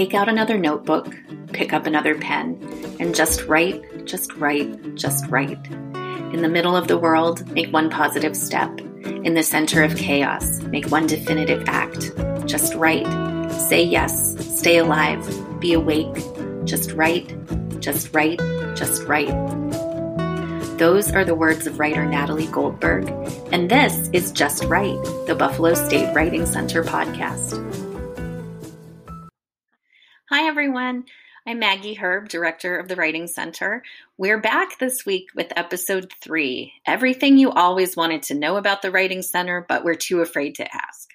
take out another notebook, pick up another pen, and just write, just write, just write. In the middle of the world, make one positive step. In the center of chaos, make one definitive act. Just write. Say yes. Stay alive. Be awake. Just write. Just write. Just write. Those are the words of writer Natalie Goldberg. And this is Just Write, the Buffalo State Writing Center podcast. Hi, everyone. I'm Maggie Herb, Director of the Writing Center. We're back this week with Episode 3, Everything You Always Wanted to Know About the Writing Center, But Were Too Afraid to Ask.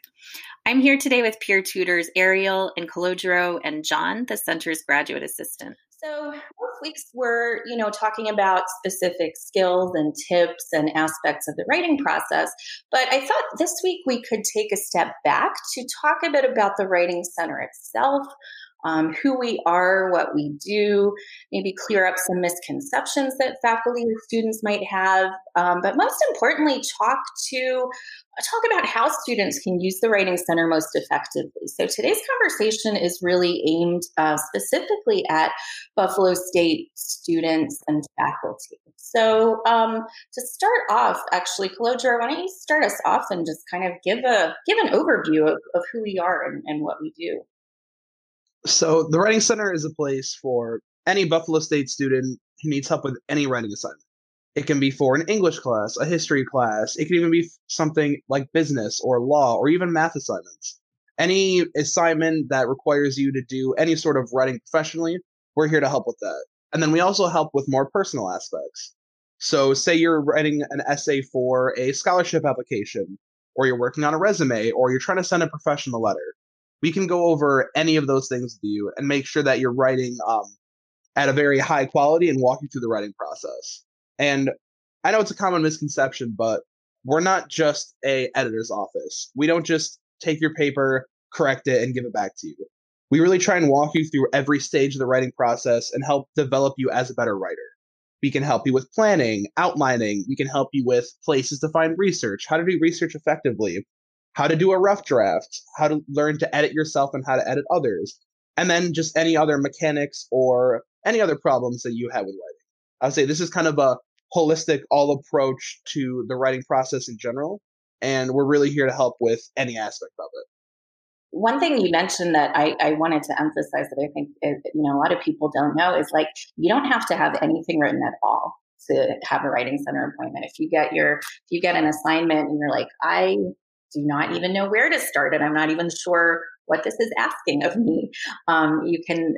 I'm here today with peer tutors Ariel and Colodro and John, the center's graduate assistant. So most weeks we're, talking about specific skills and tips and aspects of the writing process, but I thought this week we could take a step back to talk a bit about the Writing Center itself, who we are, what we do, maybe clear up some misconceptions that faculty and students might have, but most importantly, talk about how students can use the Writing Center most effectively. So today's conversation is really aimed specifically at Buffalo State students and faculty. So to start off, actually, Colodro, why don't you start us off and just kind of give an overview of who we are and what we do. So the Writing Center is a place for any Buffalo State student who needs help with any writing assignment. It can be for an English class, a history class. It can even be something like business or law or even math assignments. Any assignment that requires you to do any sort of writing professionally, we're here to help with that. And then we also help with more personal aspects. So say you're writing an essay for a scholarship application, or you're working on a resume, or you're trying to send a professional letter. We can go over any of those things with you and make sure that you're writing at a very high quality and walk you through the writing process. And I know it's a common misconception, but we're not just an editor's office. We don't just take your paper, correct it, and give it back to you. We really try and walk you through every stage of the writing process and help develop you as a better writer. We can help you with planning, outlining. We can help you with places to find research, how to do research effectively, how to do a rough draft, how to learn to edit yourself and how to edit others, and then just any other mechanics or any other problems that you have with writing. I would say this is kind of a holistic all approach to the writing process in general, and we're really here to help with any aspect of it. One thing you mentioned that I wanted to emphasize that I think a lot of people don't know is, like, you don't have to have anything written at all to have a Writing Center appointment. If you get an assignment and you're like, I do not even know where to start, and I'm not even sure what this is asking of me, you can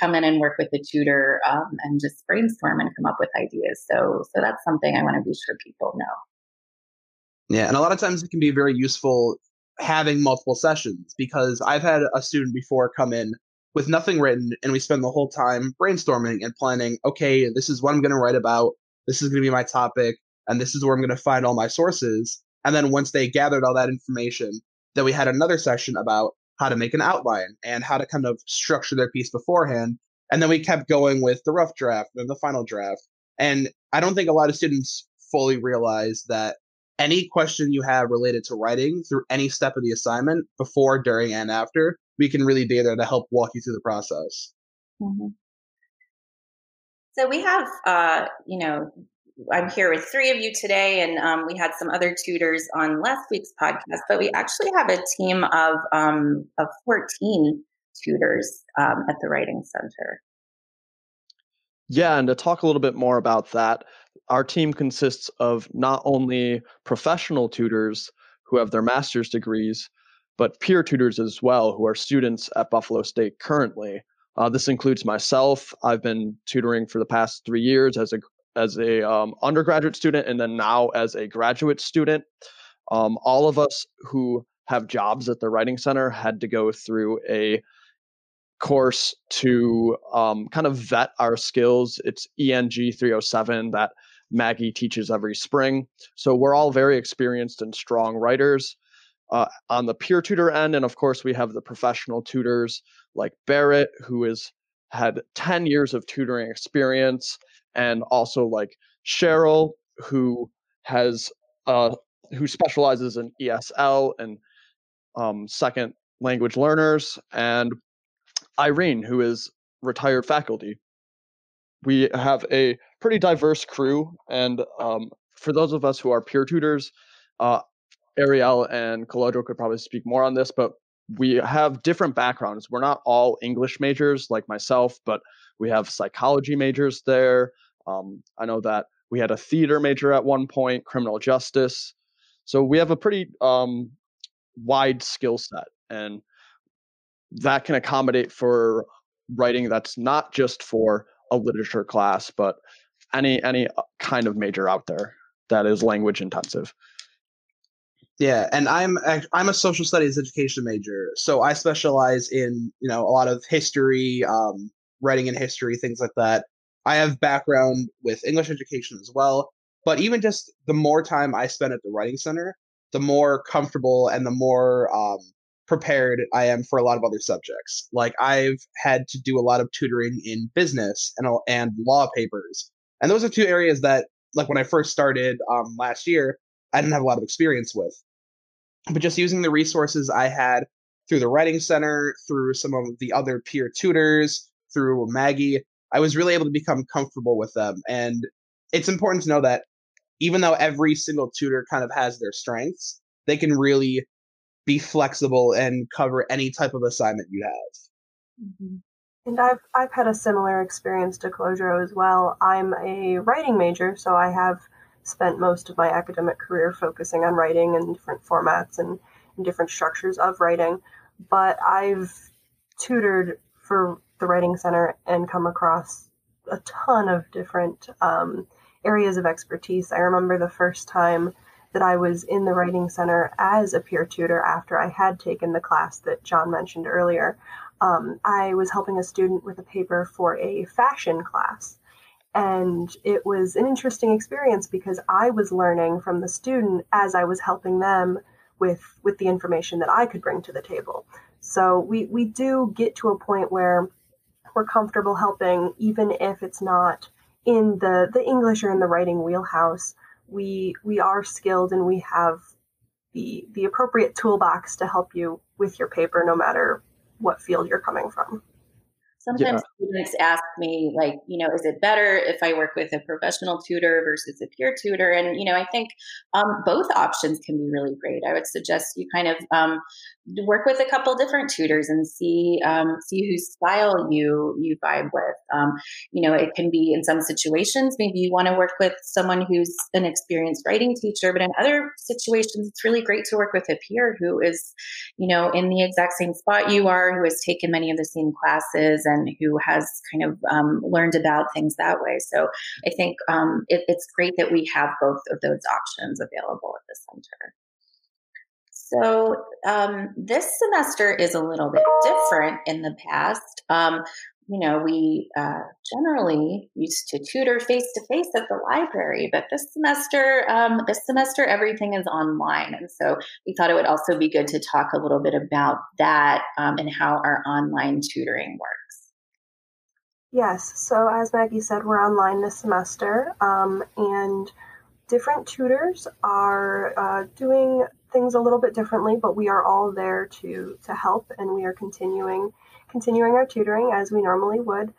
come in and work with the tutor and just brainstorm and come up with ideas. So that's something I want to be sure people know. Yeah, and a lot of times it can be very useful having multiple sessions, because I've had a student before come in with nothing written, and we spend the whole time brainstorming and planning. Okay, this is what I'm going to write about. This is going to be my topic, and this is where I'm going to find all my sources. And then once they gathered all that information, then we had another session about how to make an outline and how to kind of structure their piece beforehand. And then we kept going with the rough draft and the final draft. And I don't think a lot of students fully realize that any question you have related to writing through any step of the assignment, before, during, and after, we can really be there to help walk you through the process. Mm-hmm. So we have, I'm here with three of you today, and we had some other tutors on last week's podcast, but we actually have a team of 14 tutors at the Writing Center. Yeah, and to talk a little bit more about that, our team consists of not only professional tutors who have their master's degrees, but peer tutors as well who are students at Buffalo State currently. This includes myself. I've been tutoring for the past 3 years as an undergraduate student, and then now as a graduate student. All of us who have jobs at the Writing Center had to go through a course to kind of vet our skills. It's ENG 307 that Maggie teaches every spring. So we're all very experienced and strong writers on the peer tutor end. And of course, we have the professional tutors like Barrett, who had 10 years of tutoring experience, and also like Cheryl, who has who specializes in ESL and second language learners, and Irene, who is retired faculty. We have a pretty diverse crew, and for those of us who are peer tutors, Ariel and Colodro could probably speak more on this, but we have different backgrounds. We're not all English majors like myself, but we have psychology majors there. I know that we had a theater major at one point, criminal justice. So we have a pretty wide skill set, and that can accommodate for writing that's not just for a literature class, but any kind of major out there that is language intensive. Yeah, and I'm a social studies education major, so I specialize in, you know, a lot of history, writing in history, things like that. I have background with English education as well, but even just the more time I spend at the Writing Center, the more comfortable and the more prepared I am for a lot of other subjects. Like, I've had to do a lot of tutoring in business and law papers, and those are two areas that, like, when I first started last year, I didn't have a lot of experience with. But just using the resources I had through the Writing Center, through some of the other peer tutors, through Maggie, I was really able to become comfortable with them. And it's important to know that even though every single tutor kind of has their strengths, they can really be flexible and cover any type of assignment you have. Mm-hmm. And I've had a similar experience to Clojure as well. I'm a writing major, so I have spent most of my academic career focusing on writing and different formats and different structures of writing. But I've tutored for the Writing Center and come across a ton of different areas of expertise. I remember the first time that I was in the Writing Center as a peer tutor after I had taken the class that John mentioned earlier. I was helping a student with a paper for a fashion class. And it was an interesting experience because I was learning from the student as I was helping them with the information that I could bring to the table. So we do get to a point where we're comfortable helping, even if it's not in the English or in the writing wheelhouse. We are skilled and we have the appropriate toolbox to help you with your paper, no matter what field you're coming from. Sometimes students ask me, like, you know, is it better if I work with a professional tutor versus a peer tutor? And, you know, I think both options can be really great. I would suggest you kind of work with a couple different tutors and see whose style you vibe with. You know, it can be in some situations, maybe you want to work with someone who's an experienced writing teacher, but in other situations, it's really great to work with a peer who is, you know, in the exact same spot you are, who has taken many of the same classes and who has kind of learned about things that way. So I think it's great that we have both of those options available at the center. So this semester is a little bit different in the past. You know, we generally used to tutor face-to-face at the library, but this semester, everything is online. And so we thought it would also be good to talk a little bit about that and how our online tutoring works. Yes. So as Maggie said, we're online this semester, and different tutors are doing things a little bit differently, but we are all there to help, and we are continuing our tutoring as we normally would.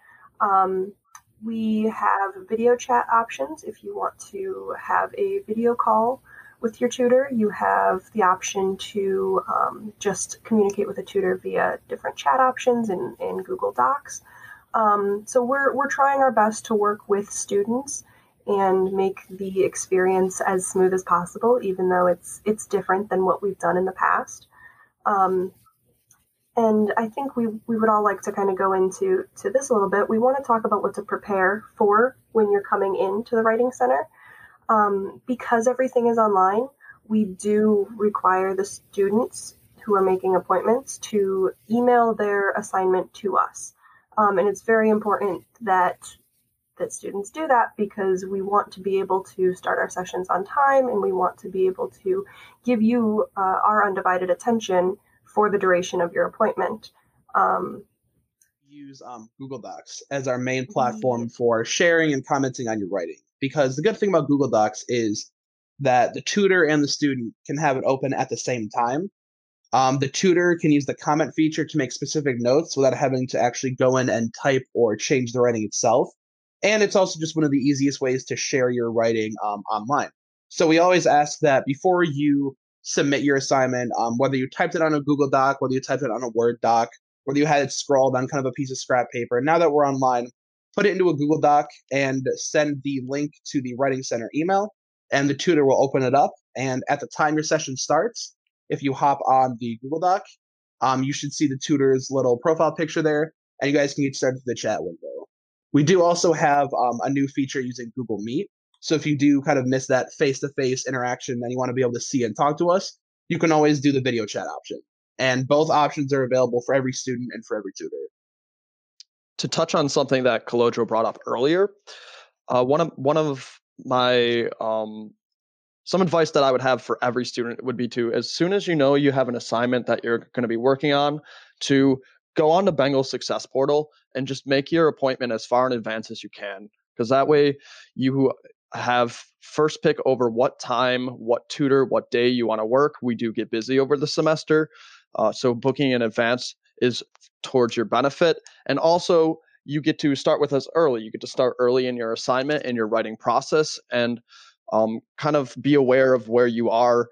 We have video chat options. If you want to have a video call with your tutor, you have the option to just communicate with a tutor via different chat options in Google Docs. So we're trying our best to work with students and make the experience as smooth as possible, even though it's different than what we've done in the past. And I think we would all like to kind of go into this a little bit. We want to talk about what to prepare for when you're coming into the Writing Center. Because everything is online, we do require the students who are making appointments to email their assignment to us. And it's very important that students do that, because we want to be able to start our sessions on time, and we want to be able to give you our undivided attention for the duration of your appointment. Use Google Docs as our main platform for sharing and commenting on your writing, because the good thing about Google Docs is that the tutor and the student can have it open at the same time. The tutor can use the comment feature to make specific notes without having to actually go in and type or change the writing itself. And it's also just one of the easiest ways to share your writing online. So we always ask that before you submit your assignment, whether you typed it on a Google Doc, whether you typed it on a Word Doc, whether you had it scrawled on kind of a piece of scrap paper, now that we're online, put it into a Google Doc and send the link to the Writing Center email, and the tutor will open it up. And at the time your session starts, if you hop on the Google Doc, you should see the tutor's little profile picture there, and you guys can get started through the chat window. We do also have a new feature using Google Meet. So if you do kind of miss that face-to-face interaction and you want to be able to see and talk to us, you can always do the video chat option. And both options are available for every student and for every tutor. To touch on something that Kalodro brought up earlier, one of my some advice that I would have for every student would be to, as soon as you know you have an assignment that you're going to be working on, to go on to Bengal Success Portal and just make your appointment as far in advance as you can, because that way you have first pick over what time, what tutor, what day you want to work. We do get busy over the semester, so booking in advance is towards your benefit. And also, you get to start with us early. You get to start early in your assignment and your writing process, and kind of be aware of where you are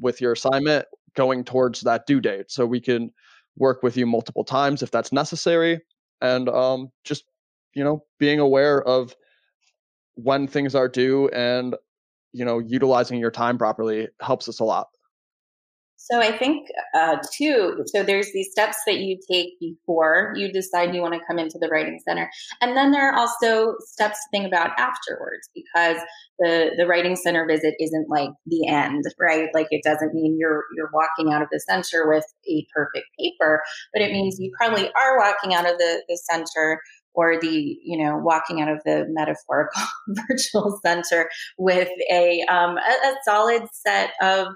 with your assignment going towards that due date. So we can work with you multiple times if that's necessary, and just, you know, being aware of when things are due and, you know, utilizing your time properly helps us a lot. So I think, too, so there's these steps that you take before you decide you want to come into the Writing Center. And then there are also steps to think about afterwards, because the Writing Center visit isn't like the end, right? Like, it doesn't mean you're walking out of the center with a perfect paper, but it means you probably are walking out of the center, or the, you know, walking out of the metaphorical virtual center with a solid set of,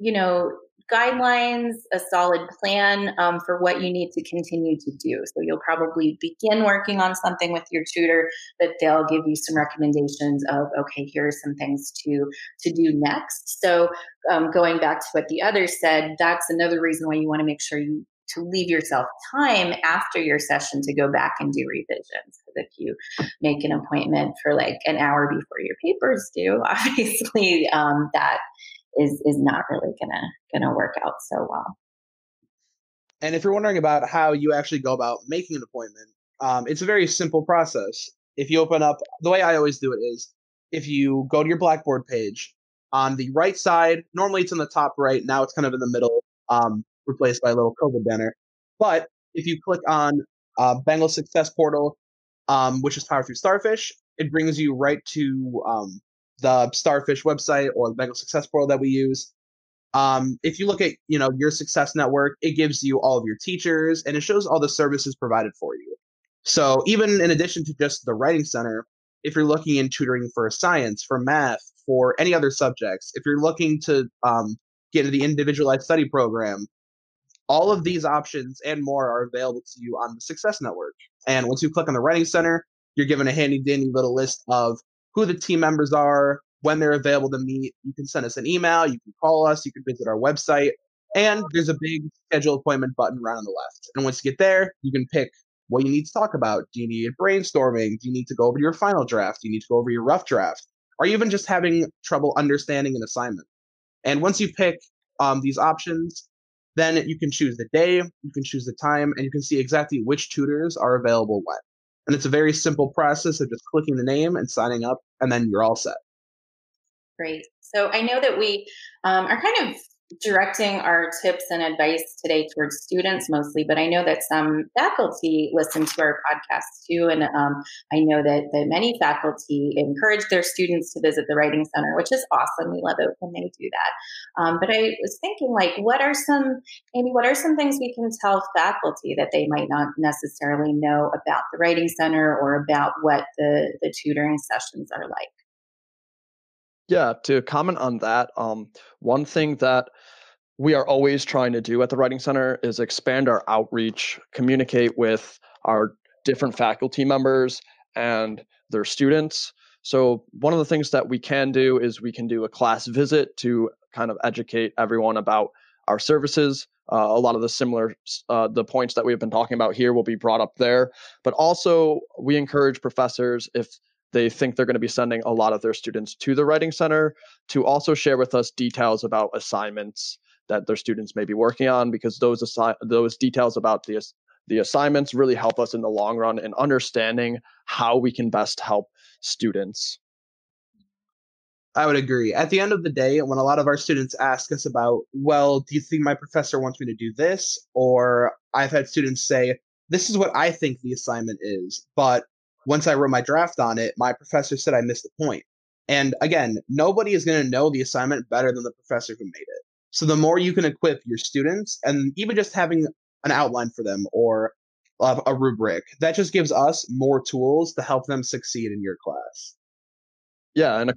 you know, guidelines, a solid plan for what you need to continue to do. So you'll probably begin working on something with your tutor, but they'll give you some recommendations of, okay, here are some things to do next. So going back to what the others said, that's another reason why you want to make sure you to leave yourself time after your session to go back and do revisions. Because if you make an appointment for like an hour before your paper's due, obviously that is not really gonna work out so well. And if you're wondering about how you actually go about making an appointment, it's a very simple process. If you open up, the way I always do it is, if you go to your Blackboard page, on the right side, normally it's in the top right, now it's kind of in the middle, replaced by a little COVID banner. But if you click on Bengal Success Portal, which is powered through Starfish, it brings you right to the Starfish website or the Bengal Success Portal that we use. If you look at, you know, your success network, it gives you all of your teachers and it shows all the services provided for you. So even in addition to just the Writing Center, if you're looking in tutoring for science, for math, for any other subjects, if you're looking to get into the individualized study program, all of these options and more are available to you on the Success Network. And once you click on the Writing Center, you're given a handy-dandy little list of who the team members are, when they're available to meet. You can send us an email, you can call us, you can visit our website, and there's a big schedule appointment button right on the left. And once you get there, you can pick what you need to talk about. Do you need brainstorming? Do you need to go over your final draft? Do you need to go over your rough draft? Or even just having trouble understanding an assignment? And once you pick these options, then you can choose the day, you can choose the time, and you can see exactly which tutors are available when. And it's a very simple process of just clicking the name and signing up, and then you're all set. Great. So I know that we are kind of directing our tips and advice today towards students mostly, but I know that some faculty listen to our podcast too. And I know that many faculty encourage their students to visit the Writing Center, which is awesome. We love it when they do that. But I was thinking, like, what are some things we can tell faculty that they might not necessarily know about the Writing Center or about what the tutoring sessions are like? Yeah, to comment on that, one thing that we are always trying to do at the Writing Center is expand our outreach, communicate with our different faculty members and their students. So one of the things that we can do is we can do a class visit to kind of educate everyone about our services. A lot of the similar the points that we've been talking about here will be brought up there. But also, we encourage professors, if they think they're going to be sending a lot of their students to the Writing Center, to also share with us details about assignments that their students may be working on, because those details about the assignments really help us in the long run in understanding how we can best help students. I would agree. At the end of the day, when a lot of our students ask us about, well, do you think my professor wants me to do this? Or I've had students say, this is what I think the assignment is, but once I wrote my draft on it, my professor said I missed the point. And again, nobody is going to know the assignment better than the professor who made it. So the more you can equip your students, and even just having an outline for them or a rubric, that just gives us more tools to help them succeed in your class. Yeah, and a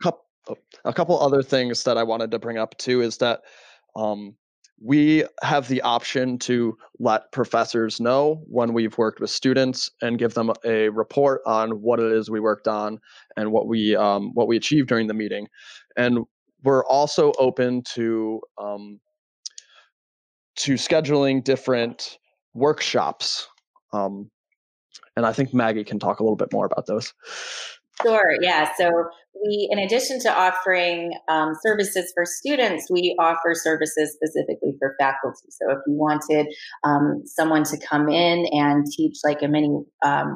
couple other things that I wanted to bring up too is that we have the option to let professors know when we've worked with students and give them a report on what it is we worked on and what we achieved during the meeting. And we're also open to scheduling different workshops. And I think Maggie can talk a little bit more about those. Sure. Yeah. So we, in addition to offering services for students, we offer services specifically for faculty. So if you wanted someone to come in and teach like a mini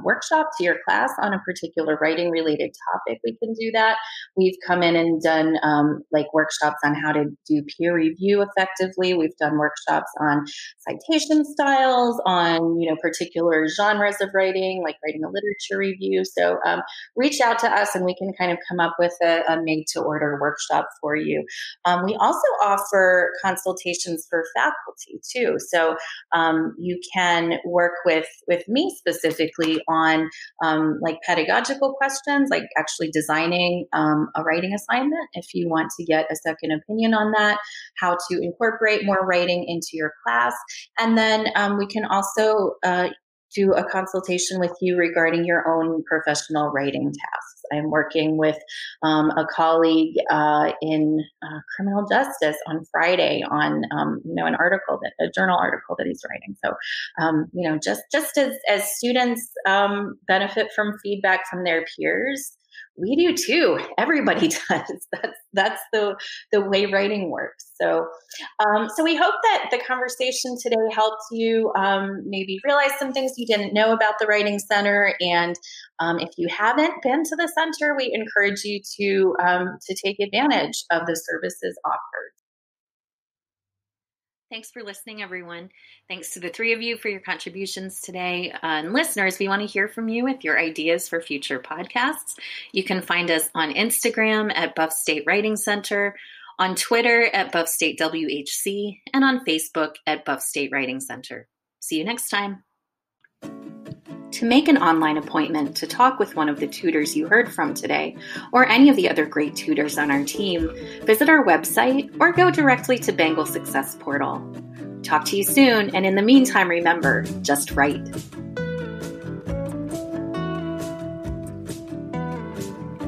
workshop to your class on a particular writing related topic, we can do that. We've come in and done like workshops on how to do peer review effectively. We've done workshops on citation styles, on, you know, particular genres of writing, like writing a literature review. So reach out to us and we can kind of come up with a made-to-order workshop for you. We also offer consultations for faculty too. So you can work with me specifically on like pedagogical questions, like actually designing a writing assignment if you want to get a second opinion on that, how to incorporate more writing into your class. And then we can also do a consultation with you regarding your own professional writing tasks. I'm working with a colleague in criminal justice on Friday on an article, a journal article that he's writing. So just as students benefit from feedback from their peers, we do too. Everybody does. That's the way writing works. So, so we hope that the conversation today helped you maybe realize some things you didn't know about the Writing Center. And if you haven't been to the center, we encourage you to take advantage of the services offered. Thanks for listening, everyone. Thanks to the three of you for your contributions today. And listeners, we want to hear from you with your ideas for future podcasts. You can find us on Instagram at Buff State Writing Center, on Twitter at Buff State WHC, and on Facebook at Buff State Writing Center. See you next time. To make an online appointment to talk with one of the tutors you heard from today, or any of the other great tutors on our team, visit our website or go directly to Bengal Success Portal. Talk to you soon, and in the meantime, remember, just write.